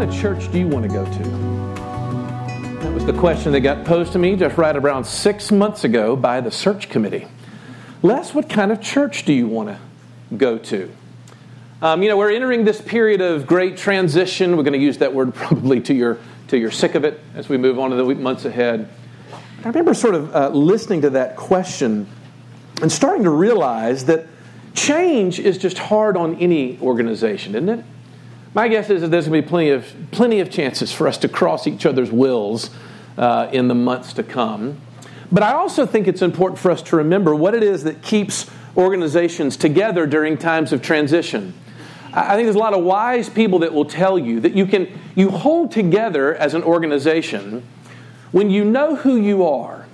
kind of church do you want to go to? That was the question that got posed to me just right around 6 months ago by the search committee. Les, what kind of church do you want to go to? We're entering this period of great transition. We're going to use that word probably till you're sick of it as we move on to the months ahead. I remember sort of listening to that question and starting to realize that change is just hard on any organization, isn't it? My guess is that there's going to be plenty of chances for us to cross each other's wills in the months to come. But I also think it's important for us to remember what it is that keeps organizations together during times of transition. I think there's a lot of wise people that will tell you that you hold together as an organization when you know who you are.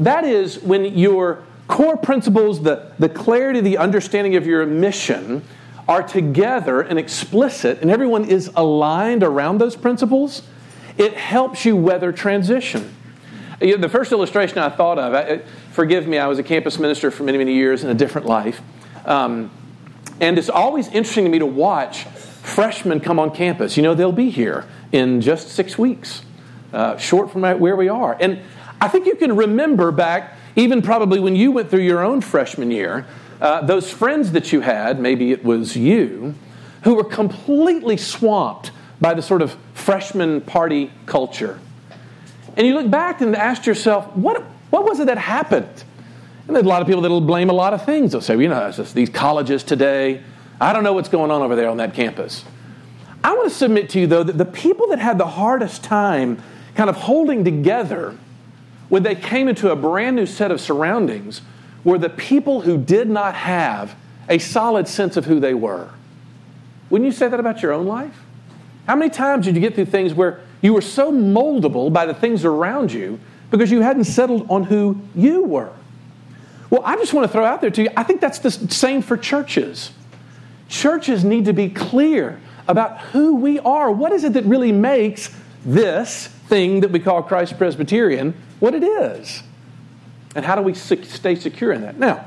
That is, when your core principles, the clarity, the understanding of your mission are together and explicit, and everyone is aligned around those principles, it helps you weather transition. The first illustration I thought of, forgive me, I was a campus minister for many, many years in a different life, and it's always interesting to me to watch freshmen come on campus. They'll be here in just 6 weeks, short from where we are. And I think you can remember back, even probably when you went through your own freshman year, those friends that you had, maybe it was you, who were completely swamped by the sort of freshman party culture. And you look back and ask yourself, what was it that happened? And there's a lot of people that will blame a lot of things. They'll say, it's just these colleges today. I don't know what's going on over there on that campus. I want to submit to you, though, that the people that had the hardest time kind of holding together when they came into a brand new set of surroundings were the people who did not have a solid sense of who they were. Wouldn't you say that about your own life? How many times did you get through things where you were so moldable by the things around you because you hadn't settled on who you were? Well, I just want to throw out there to you, I think that's the same for churches. Churches need to be clear about who we are. What is it that really makes this thing that we call Christ Presbyterian what it is? And how do we stay secure in that? Now,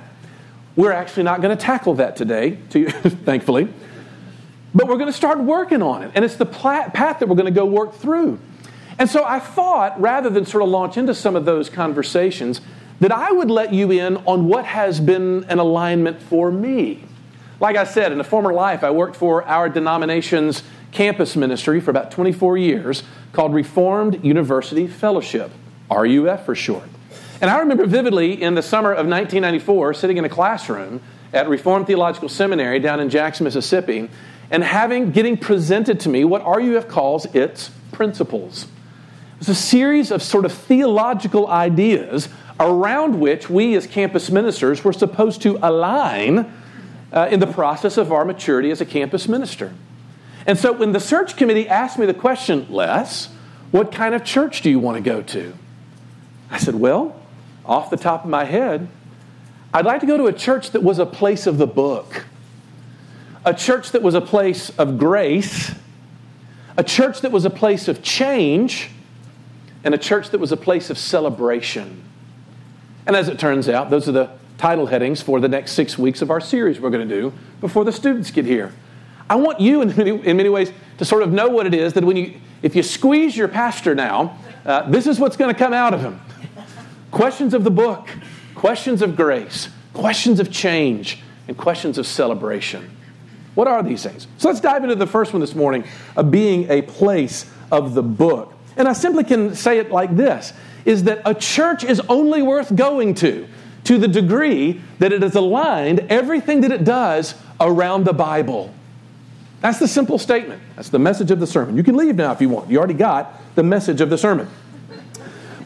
we're actually not going to tackle that today, thankfully. But we're going to start working on it. And it's the path that we're going to go work through. And so I thought, rather than sort of launch into some of those conversations, that I would let you in on what has been an alignment for me. Like I said, in a former life, I worked for our denomination's campus ministry for about 24 years called Reformed University Fellowship, RUF for short. And I remember vividly in the summer of 1994 sitting in a classroom at Reformed Theological Seminary down in Jackson, Mississippi, and getting presented to me what RUF calls its principles. It's a series of sort of theological ideas around which we as campus ministers were supposed to align in the process of our maturity as a campus minister. And so when the search committee asked me the question, Les, what kind of church do you want to go to? I said, well, off the top of my head, I'd like to go to a church that was a place of the book, a church that was a place of grace, a church that was a place of change, and a church that was a place of celebration. And as it turns out, those are the title headings for the next 6 weeks of our series we're going to do before the students get here. I want you, in many ways, to sort of know what it is that if you squeeze your pastor now, this is what's going to come out of him. Questions of the book, questions of grace, questions of change, and questions of celebration. What are these things? So let's dive into the first one this morning of being a place of the book. And I simply can say it like this, is that a church is only worth going to the degree that it has aligned everything that it does around the Bible. That's the simple statement. That's the message of the sermon. You can leave now if you want. You already got the message of the sermon.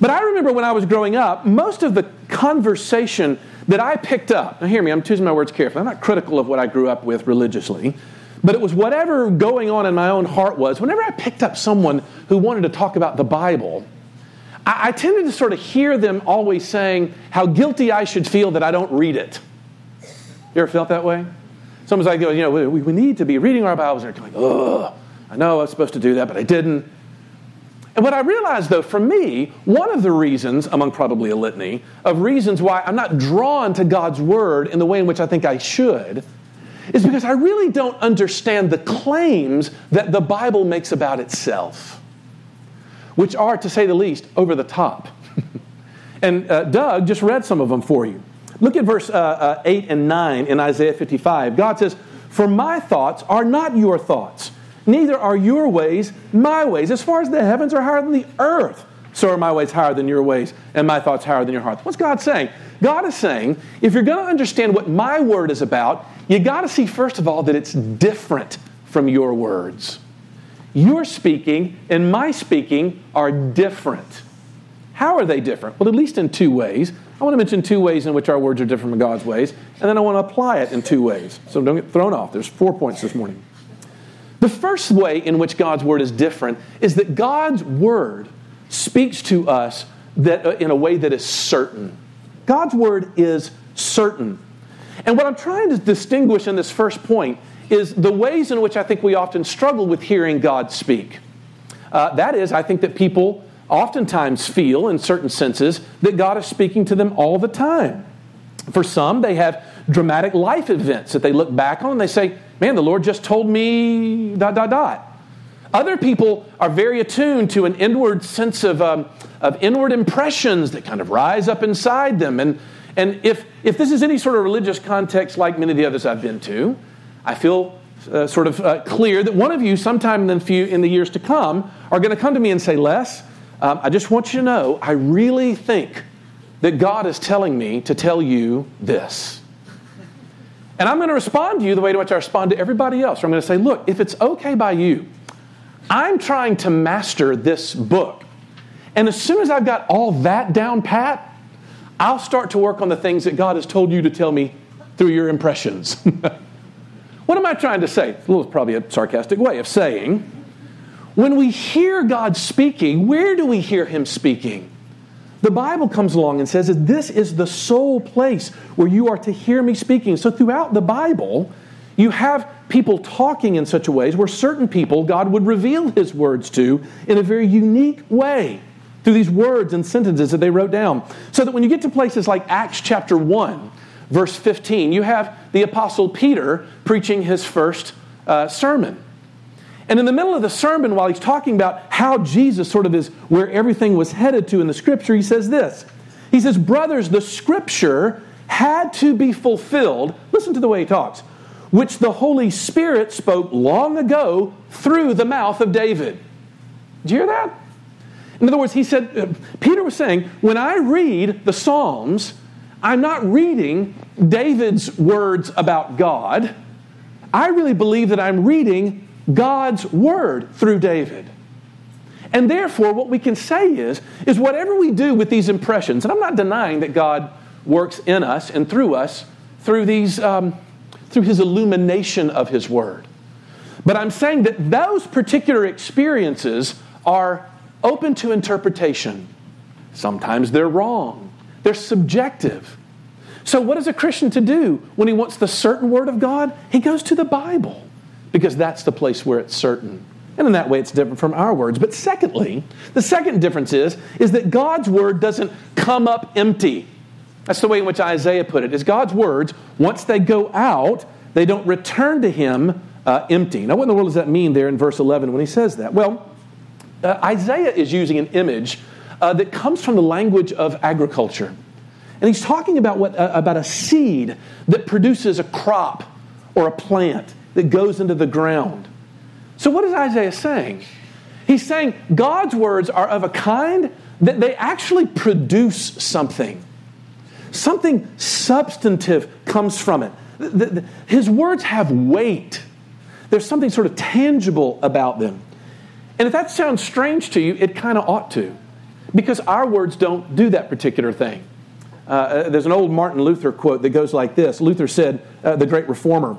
But I remember when I was growing up, most of the conversation that I picked up, now hear me, I'm choosing my words carefully. I'm not critical of what I grew up with religiously, but it was whatever going on in my own heart was. Whenever I picked up someone who wanted to talk about the Bible, I tended to sort of hear them always saying how guilty I should feel that I don't read it. You ever felt that way? Someone's like, we need to be reading our Bibles. And they're like, ugh, I know I was supposed to do that, but I didn't. And what I realized, though, for me, one of the reasons, among probably a litany, of reasons why I'm not drawn to God's Word in the way in which I think I should, is because I really don't understand the claims that the Bible makes about itself, which are, to say the least, over the top. And Doug just read some of them for you. Look at verse 8 and 9 in Isaiah 55. God says, "For my thoughts are not your thoughts, neither are your ways my ways. As far as the heavens are higher than the earth, so are my ways higher than your ways, and my thoughts higher than your hearts." What's God saying? God is saying, if you're going to understand what my word is about, you got to see, first of all, that it's different from your words. Your speaking and my speaking are different. How are they different? Well, at least in two ways. I want to mention two ways in which our words are different from God's ways, and then I want to apply it in two ways. So don't get thrown off. There's 4 points this morning. The first way in which God's word is different is that God's word speaks to us that in a way that is certain. God's word is certain. And what I'm trying to distinguish in this first point is the ways in which I think we often struggle with hearing God speak. That is, I think that people oftentimes feel, in certain senses, that God is speaking to them all the time. For some, they have dramatic life events that they look back on and they say, man, the Lord just told me ... Other people are very attuned to an inward sense of inward impressions that kind of rise up inside them. And if this is any sort of religious context like many of the others I've been to, I feel clear that one of you sometime in the years to come are going to come to me and say, Les, I just want you to know, I really think that God is telling me to tell you this. And I'm going to respond to you the way in which I respond to everybody else. I'm going to say, look, if it's okay by you, I'm trying to master this book. And as soon as I've got all that down pat, I'll start to work on the things that God has told you to tell me through your impressions. What am I trying to say? Well, it's probably a sarcastic way of saying, when we hear God speaking, where do we hear Him speaking? The Bible comes along and says that this is the sole place where you are to hear me speaking. So throughout the Bible, you have people talking in such a ways where certain people God would reveal His words to in a very unique way through these words and sentences that they wrote down. So that when you get to places like Acts chapter 1, verse 15, you have the Apostle Peter preaching his first sermon. And in the middle of the sermon, while he's talking about how Jesus sort of is where everything was headed to in the Scripture, he says this. He says, brothers, the Scripture had to be fulfilled. Listen to the way he talks. Which the Holy Spirit spoke long ago through the mouth of David. Did you hear that? In other words, he said, Peter was saying, when I read the Psalms, I'm not reading David's words about God. I really believe that I'm reading God's word through David. And therefore, what we can say is whatever we do with these impressions, and I'm not denying that God works in us and through us through these through His illumination of His word. But I'm saying that those particular experiences are open to interpretation. Sometimes they're wrong. They're subjective. So what is a Christian to do when he wants the certain word of God? He goes to the Bible, because that's the place where it's certain. And in that way, it's different from our words. But secondly, the second difference is that God's word doesn't come up empty. That's the way in which Isaiah put it, is God's words, once they go out, they don't return to Him empty. Now, what in the world does that mean there in verse 11 when he says that? Well, Isaiah is using an image that comes from the language of agriculture. And he's talking about about a seed that produces a crop or a plant that goes into the ground. So what is Isaiah saying? He's saying God's words are of a kind that they actually produce something. Something substantive comes from it. His words have weight. There's something sort of tangible about them. And if that sounds strange to you, it kind of ought to, because our words don't do that particular thing. There's an old Martin Luther quote that goes like this. Luther said, the great reformer,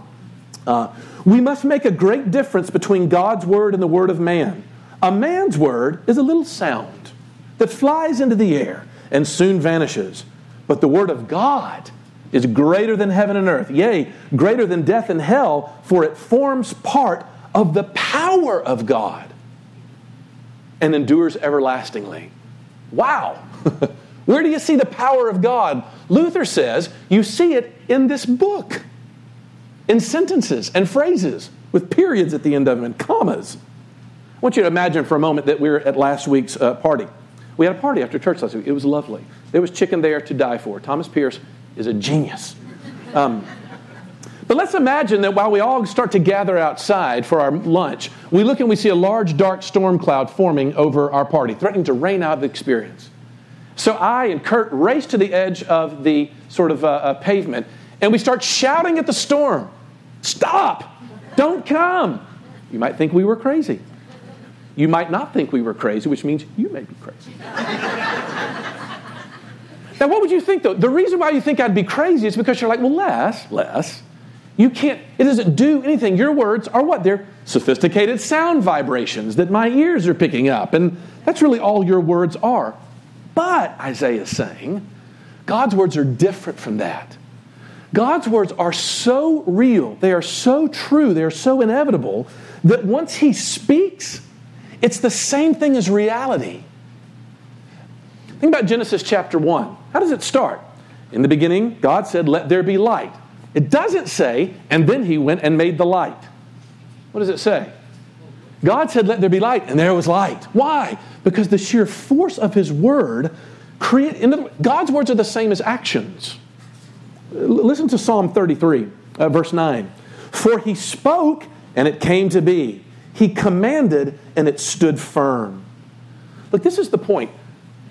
we must make a great difference between God's word and the word of man. A man's word is a little sound that flies into the air and soon vanishes. But the word of God is greater than heaven and earth, yea, greater than death and hell, for it forms part of the power of God and endures everlastingly. Wow! Where do you see the power of God? Luther says you see it in this book. in sentences and phrases with periods at the end of them and commas. I want you to imagine for a moment that we were at last week's party. We had a party after church last week. It was lovely. There was chicken there to die for. Thomas Pierce is a genius. But let's imagine that while we all start to gather outside for our lunch, we look and we see a large dark storm cloud forming over our party, threatening to rain out the experience. So I and Kurt race to the edge of the sort of pavement, and we start shouting at the storm, "Stop! Don't come!" You might think we were crazy. You might not think we were crazy, which means you may be crazy. Now, what would you think, though? The reason why you think I'd be crazy is because you're like, well, Les. You can't, it doesn't do anything. Your words are what? They're sophisticated sound vibrations that my ears are picking up. And that's really all your words are. But, Isaiah is saying, God's words are different from that. God's words are so real, they are so true, they are so inevitable, that once He speaks, it's the same thing as reality. Think about Genesis chapter 1. How does it start? In the beginning, God said, "Let there be light." It doesn't say, "And then He went and made the light." What does it say? God said, "Let there be light," and there was light. Why? Because the sheer force of His word, God's words are the same as actions. Listen to Psalm 33, verse 9. "For He spoke, and it came to be. He commanded, and it stood firm." Look, this is the point.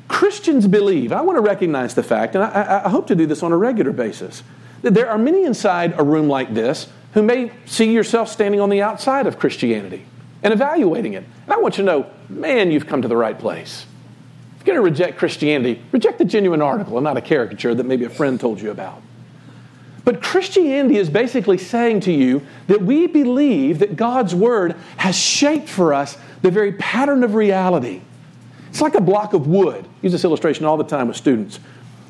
Christians believe, I want to recognize the fact, and I hope to do this on a regular basis, that there are many inside a room like this who may see yourself standing on the outside of Christianity and evaluating it. And I want you to know, man, you've come to the right place. If you're going to reject Christianity, reject the genuine article and not a caricature that maybe a friend told you about. But Christianity is basically saying to you that we believe that God's word has shaped for us the very pattern of reality. It's like a block of wood. I use this illustration all the time with students.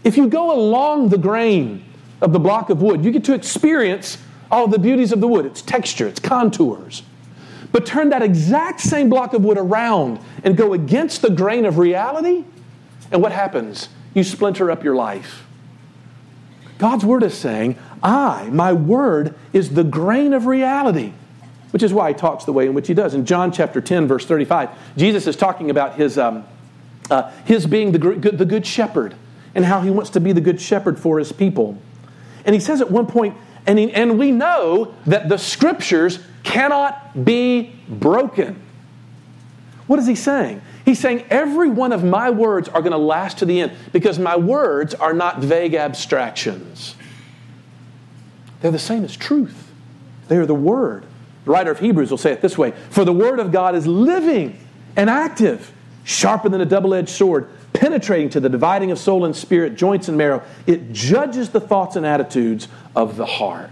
If you go along the grain of the block of wood, you get to experience all the beauties of the wood, its texture, its contours. But turn that exact same block of wood around and go against the grain of reality, and what happens? You splinter up your life. God's word is saying, my word is the grain of reality, which is why He talks the way in which He does. In John chapter 10, verse 35, Jesus is talking about His being the good shepherd and how He wants to be the good shepherd for His people. And He says at one point, and we know that the Scriptures cannot be broken. What is He saying? He's saying every one of my words are going to last to the end because my words are not vague abstractions. They're the same as truth. They are the Word. The writer of Hebrews will say it this way, "For the Word of God is living and active, sharper than a double-edged sword, penetrating to the dividing of soul and spirit, joints and marrow. It judges the thoughts and attitudes of the heart."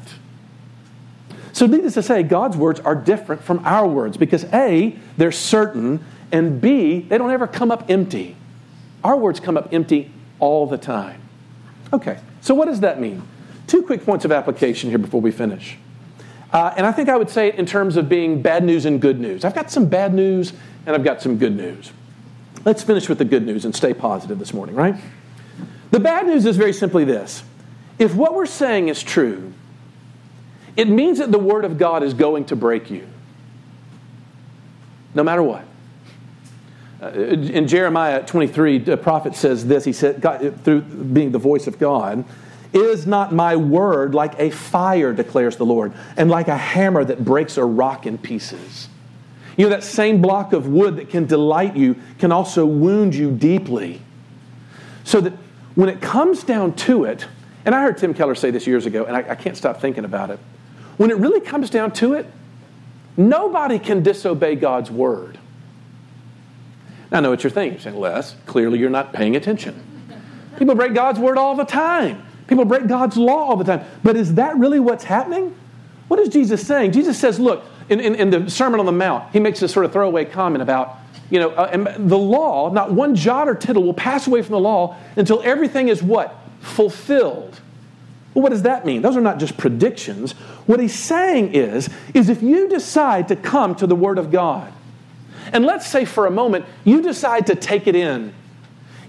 So needless to say, God's words are different from our words because A, they're certain, and B, they don't ever come up empty. Our words come up empty all the time. Okay, so what does that mean? Two quick points of application here before we finish. And I think I would say it in terms of being bad news and good news. I've got some bad news and I've got some good news. Let's finish with the good news and stay positive this morning, right? The bad news is very simply this. If what we're saying is true, it means that the Word of God is going to break you, no matter what. In Jeremiah 23, the prophet says this. He said, God, through being the voice of God, "Is not my word like a fire, declares the Lord, and like a hammer that breaks a rock in pieces?" You know, that same block of wood that can delight you can also wound you deeply. So that when it comes down to it, and I heard Tim Keller say this years ago, and I can't stop thinking about it. When it really comes down to it, nobody can disobey God's word. I know what you're thinking. You're saying, Les, clearly you're not paying attention. People break God's word all the time. People break God's law all the time. But is that really what's happening? What is Jesus saying? Jesus says, look, in the Sermon on the Mount, He makes this sort of throwaway comment about, the law, not one jot or tittle will pass away from the law until everything is what? Fulfilled. Well, what does that mean? Those are not just predictions. What He's saying is if you decide to come to the Word of God, and let's say for a moment, you decide to take it in.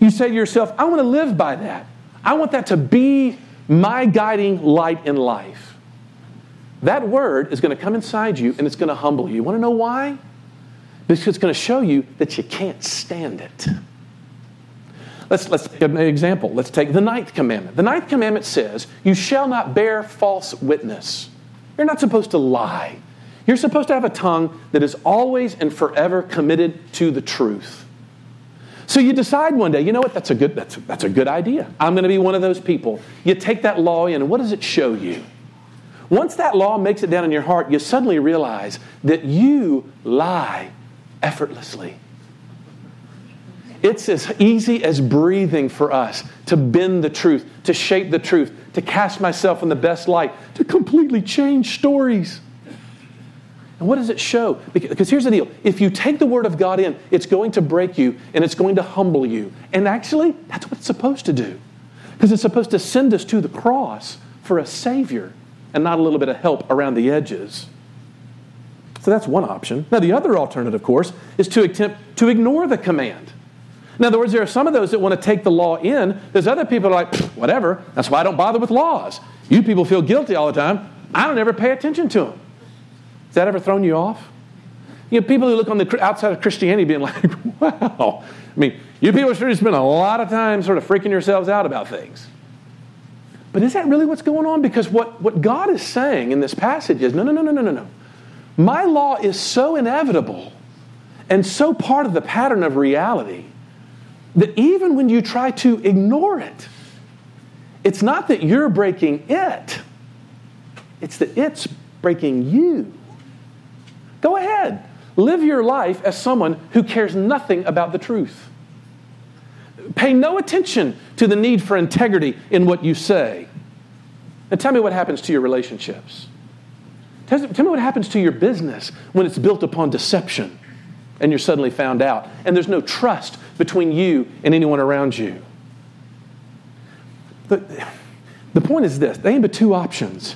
You say to yourself, I want to live by that. I want that to be my guiding light in life. That word is going to come inside you and it's going to humble you. You want to know why? Because it's going to show you that you can't stand it. Let's take an example. Let's take the ninth commandment. The ninth commandment says, you shall not bear false witness. You're not supposed to lie. You're supposed to have a tongue that is always and forever committed to the truth. So you decide one day, you know what, that's a good idea. I'm going to be one of those people. You take that law in, and what does it show you? Once that law makes it down in your heart, you suddenly realize that you lie effortlessly. It's as easy as breathing for us to bend the truth, to shape the truth, to cast myself in the best light, to completely change stories. And what does it show? Because here's the deal. If you take the Word of God in, it's going to break you and it's going to humble you. And actually, that's what it's supposed to do. Because it's supposed to send us to the cross for a Savior and not a little bit of help around the edges. So that's one option. Now, the other alternative, of course, is to attempt to ignore the command. In other words, there are some of those that want to take the law in. There's other people that are like, whatever. That's why I don't bother with laws. You people feel guilty all the time. I don't ever pay attention to them. Has that ever thrown you off? You know, people who look on the outside of Christianity being like, wow. I mean, you people should spend a lot of time sort of freaking yourselves out about things. But is that really what's going on? Because what God is saying in this passage is, no. My law is so inevitable and so part of the pattern of reality that even when you try to ignore it, it's not that you're breaking it. It's that it's breaking you. Go ahead. Live your life as someone who cares nothing about the truth. Pay no attention to the need for integrity in what you say. And tell me what happens to your relationships. Tell me what happens to your business when it's built upon deception and you're suddenly found out, and there's no trust between you and anyone around you. The point is this. There ain't but two options.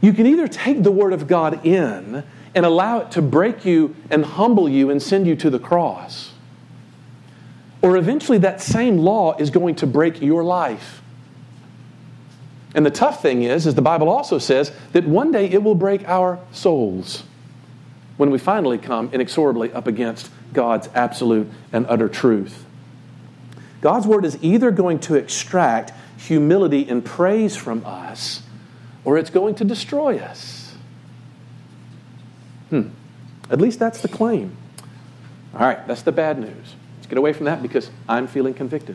You can either take the Word of God in and allow it to break you and humble you and send you to the cross, or eventually that same law is going to break your life. And the tough thing is the Bible also says that one day it will break our souls when we finally come inexorably up against God's absolute and utter truth. God's Word is either going to extract humility and praise from us, or it's going to destroy us. At least that's the claim. All right, that's the bad news. Let's get away from that because I'm feeling convicted.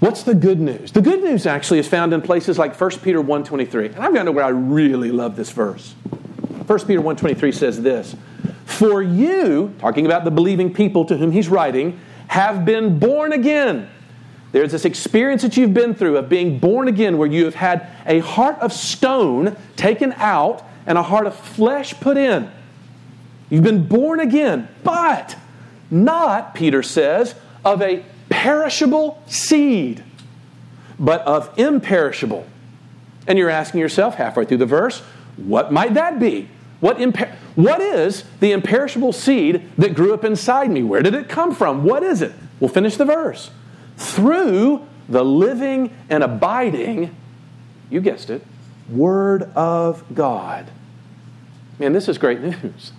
What's the good news? The good news actually is found in places like 1 Peter 1:23. And I've got to where I really love this verse. 1 Peter 1:23 says this, "For you," talking about the believing people to whom he's writing, "have been born again." There's this experience that you've been through of being born again where you have had a heart of stone taken out and a heart of flesh put in. You've been born again, but not, Peter says, of a perishable seed, but of imperishable. And you're asking yourself halfway through the verse, what might that be? What is the imperishable seed that grew up inside me? Where did it come from? What is it? We'll finish the verse. Through the living and abiding, you guessed it, Word of God. Man, this is great news.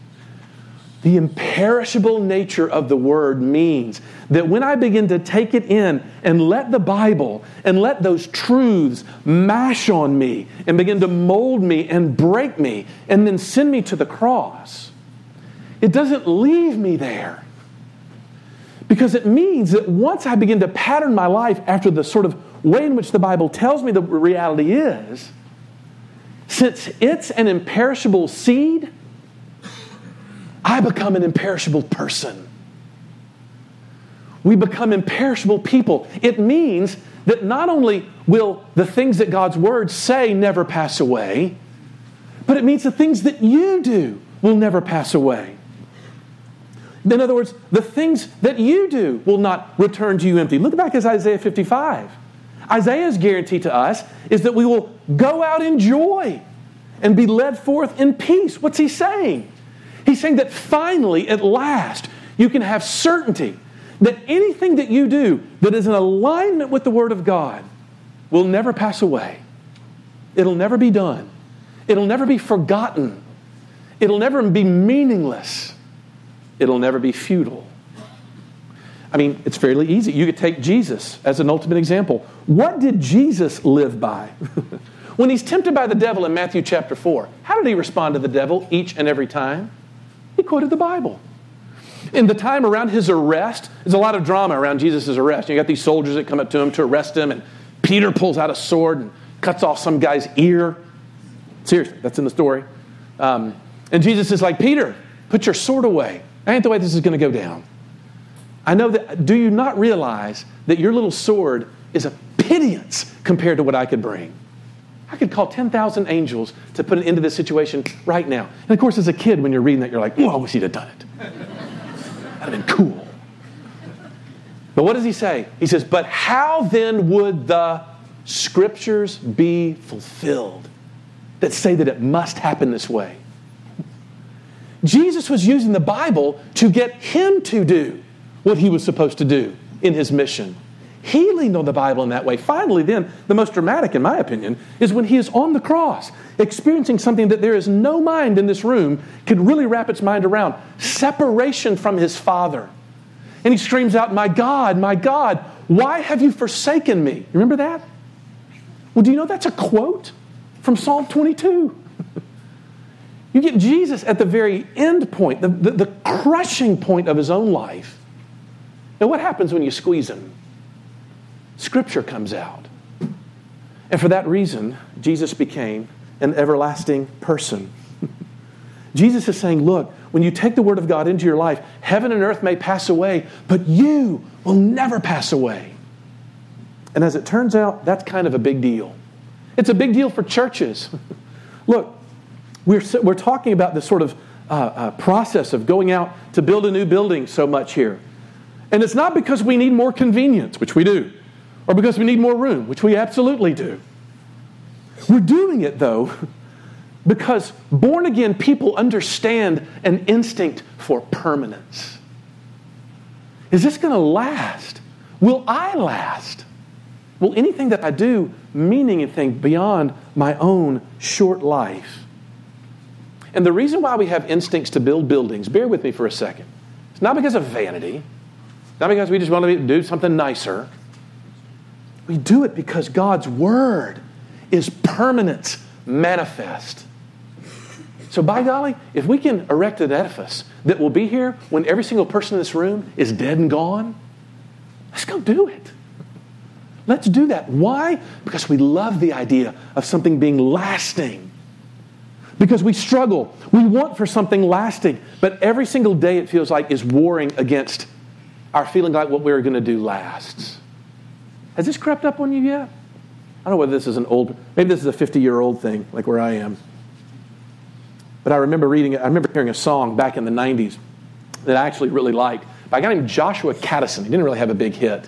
The imperishable nature of the Word means that when I begin to take it in and let the Bible and let those truths mash on me and begin to mold me and break me and then send me to the cross, it doesn't leave me there. Because it means that once I begin to pattern my life after the sort of way in which the Bible tells me the reality is, since it's an imperishable seed, I become an imperishable person. We become imperishable people. It means that not only will the things that God's Word say never pass away, but it means the things that you do will never pass away. In other words, the things that you do will not return to you empty. Look back at Isaiah 55. Isaiah's guarantee to us is that we will go out in joy and be led forth in peace. What's he saying? He's saying that finally, at last, you can have certainty that anything that you do that is in alignment with the Word of God will never pass away. It'll never be done. It'll never be forgotten. It'll never be meaningless. It'll never be futile. I mean, it's fairly easy. You could take Jesus as an ultimate example. What did Jesus live by? When he's tempted by the devil in Matthew chapter 4, how did he respond to the devil each and every time? He quoted the Bible. In the time around his arrest, there's a lot of drama around Jesus' arrest. You got these soldiers that come up to him to arrest him, and Peter pulls out a sword and cuts off some guy's ear. Seriously, that's in the story. And Jesus is like, Peter, put your sword away. That ain't the way this is going to go down. I know that, do you not realize that your little sword is a pittance compared to what I could bring? I could call 10,000 angels to put an end to this situation right now. And of course, as a kid, when you're reading that, you're like, oh, I wish he'd have done it. That would have been cool. But what does he say? He says, but how then would the Scriptures be fulfilled that say that it must happen this way? Jesus was using the Bible to get him to do what he was supposed to do in his mission. He leaned on the Bible in that way. Finally, then, the most dramatic, in my opinion, is when he is on the cross, experiencing something that there is no mind in this room could really wrap its mind around, separation from his Father. And he screams out, my God, why have you forsaken me? Remember that? Well, do you know that's a quote from Psalm 22? You get Jesus at the very end point, the crushing point of his own life. Now, what happens when you squeeze him? Scripture comes out. And for that reason, Jesus became an everlasting person. Jesus is saying, look, when you take the Word of God into your life, heaven and earth may pass away, but you will never pass away. And as it turns out, that's kind of a big deal. It's a big deal for churches. Look, we're talking about this sort of process of going out to build a new building so much here. And it's not because we need more convenience, which we do, or because we need more room, which we absolutely do. We're doing it, though, because born-again people understand an instinct for permanence. Is this going to last? Will I last? Will anything that I do mean anything beyond my own short life? And the reason why we have instincts to build buildings, bear with me for a second, it's not because of vanity, not because we just want to do something nicer. We do it because God's Word is permanent, manifest. So by golly, if we can erect an edifice that will be here when every single person in this room is dead and gone, let's go do it. Let's do that. Why? Because we love the idea of something being lasting. Because we struggle. We want for something lasting. But every single day it feels like is warring against our feeling like what we're going to do lasts. Has this crept up on you yet? I don't know whether this is an old, maybe this is a 50-year-old thing, like where I am. But I remember hearing a song back in the 90s that I actually really liked by a guy named Joshua Cadison. He didn't really have a big hit.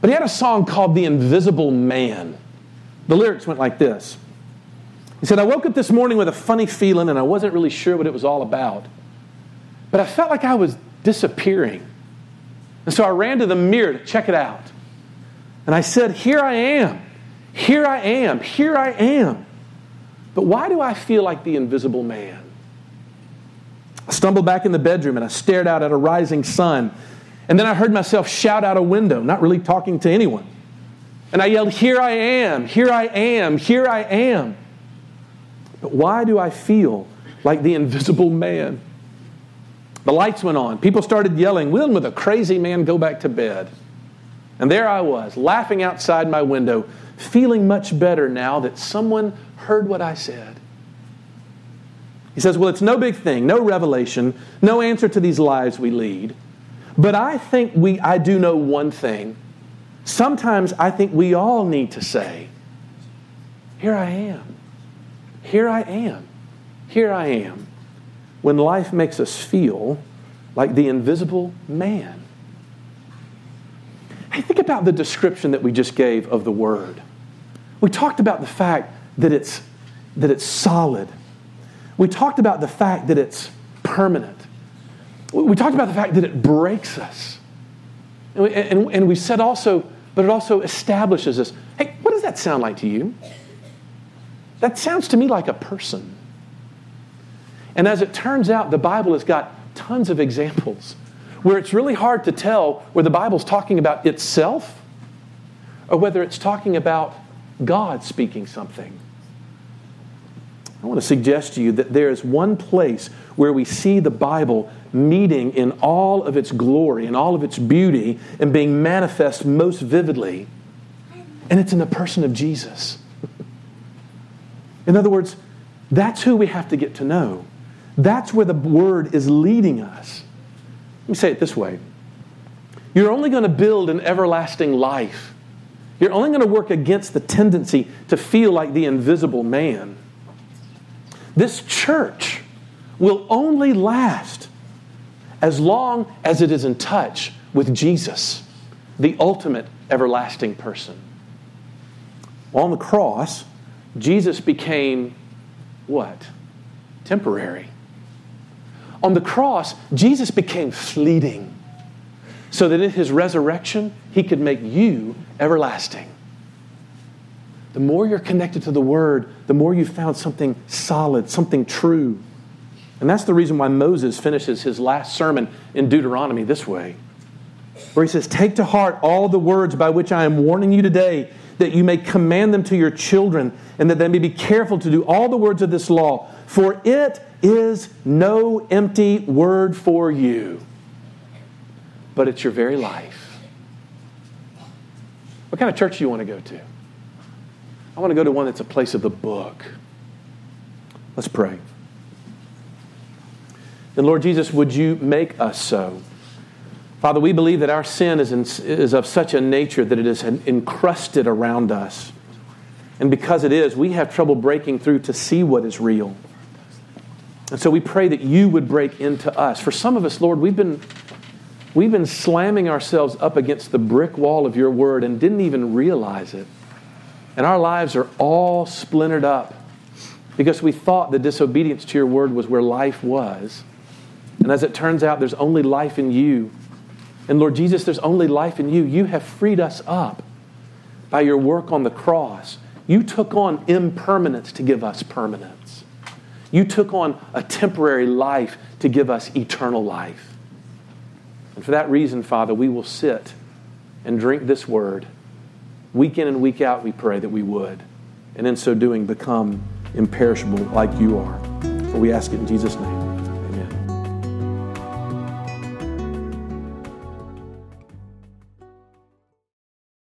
But he had a song called The Invisible Man. The lyrics went like this. He said, I woke up this morning with a funny feeling and I wasn't really sure what it was all about. But I felt like I was disappearing. And so I ran to the mirror to check it out. And I said, here I am, here I am, here I am. But why do I feel like the invisible man? I stumbled back in the bedroom and I stared out at a rising sun. And then I heard myself shout out a window, not really talking to anyone. And I yelled, here I am, here I am, here I am. But why do I feel like the invisible man? The lights went on. People started yelling, "When will the crazy man go back to bed?" And there I was, laughing outside my window, feeling much better now that someone heard what I said. He says, well, it's no big thing, no revelation, no answer to these lives we lead. But I think I do know one thing. Sometimes I think we all need to say, here I am, here I am, here I am. When life makes us feel like the invisible man. Hey, think about the description that we just gave of the Word. We talked about the fact that it's solid. We talked about the fact that it's permanent. We talked about the fact that it breaks us. And we said also, but it also establishes us. Hey, what does that sound like to you? That sounds to me like a person. And as it turns out, the Bible has got tons of examples where it's really hard to tell where the Bible's talking about itself or whether it's talking about God speaking something. I want to suggest to you that there is one place where we see the Bible meeting in all of its glory and all of its beauty and being manifest most vividly, and it's in the person of Jesus. In other words, that's who we have to get to know. That's where the Word is leading us. Let me say it this way. You're only going to build an everlasting life. You're only going to work against the tendency to feel like the invisible man. This church will only last as long as it is in touch with Jesus, the ultimate everlasting person. On the cross, Jesus became what? Temporary. On the cross, Jesus became fleeting so that in his resurrection, he could make you everlasting. The more you're connected to the Word, the more you've found something solid, something true. And that's the reason why Moses finishes his last sermon in Deuteronomy this way, where he says, "Take to heart all the words by which I am warning you today, that you may command them to your children, and that they may be careful to do all the words of this law. For it is no empty word for you, but it's your very life." What kind of church do you want to go to? I want to go to one that's a place of the book. Let's pray. And Lord Jesus, would you make us so? Father, we believe that our sin is of such a nature that it is encrusted around us. And because it is, we have trouble breaking through to see what is real. And so we pray that you would break into us. For some of us, Lord, we've been slamming ourselves up against the brick wall of your Word and didn't even realize it. And our lives are all splintered up because we thought the disobedience to your Word was where life was. And as it turns out, there's only life in you. And Lord Jesus, there's only life in you. You have freed us up by your work on the cross. You took on impermanence to give us permanence. You took on a temporary life to give us eternal life. And for that reason, Father, we will sit and drink this Word. Week in and week out, we pray that we would. And in so doing, become imperishable like you are. For we ask it in Jesus' name.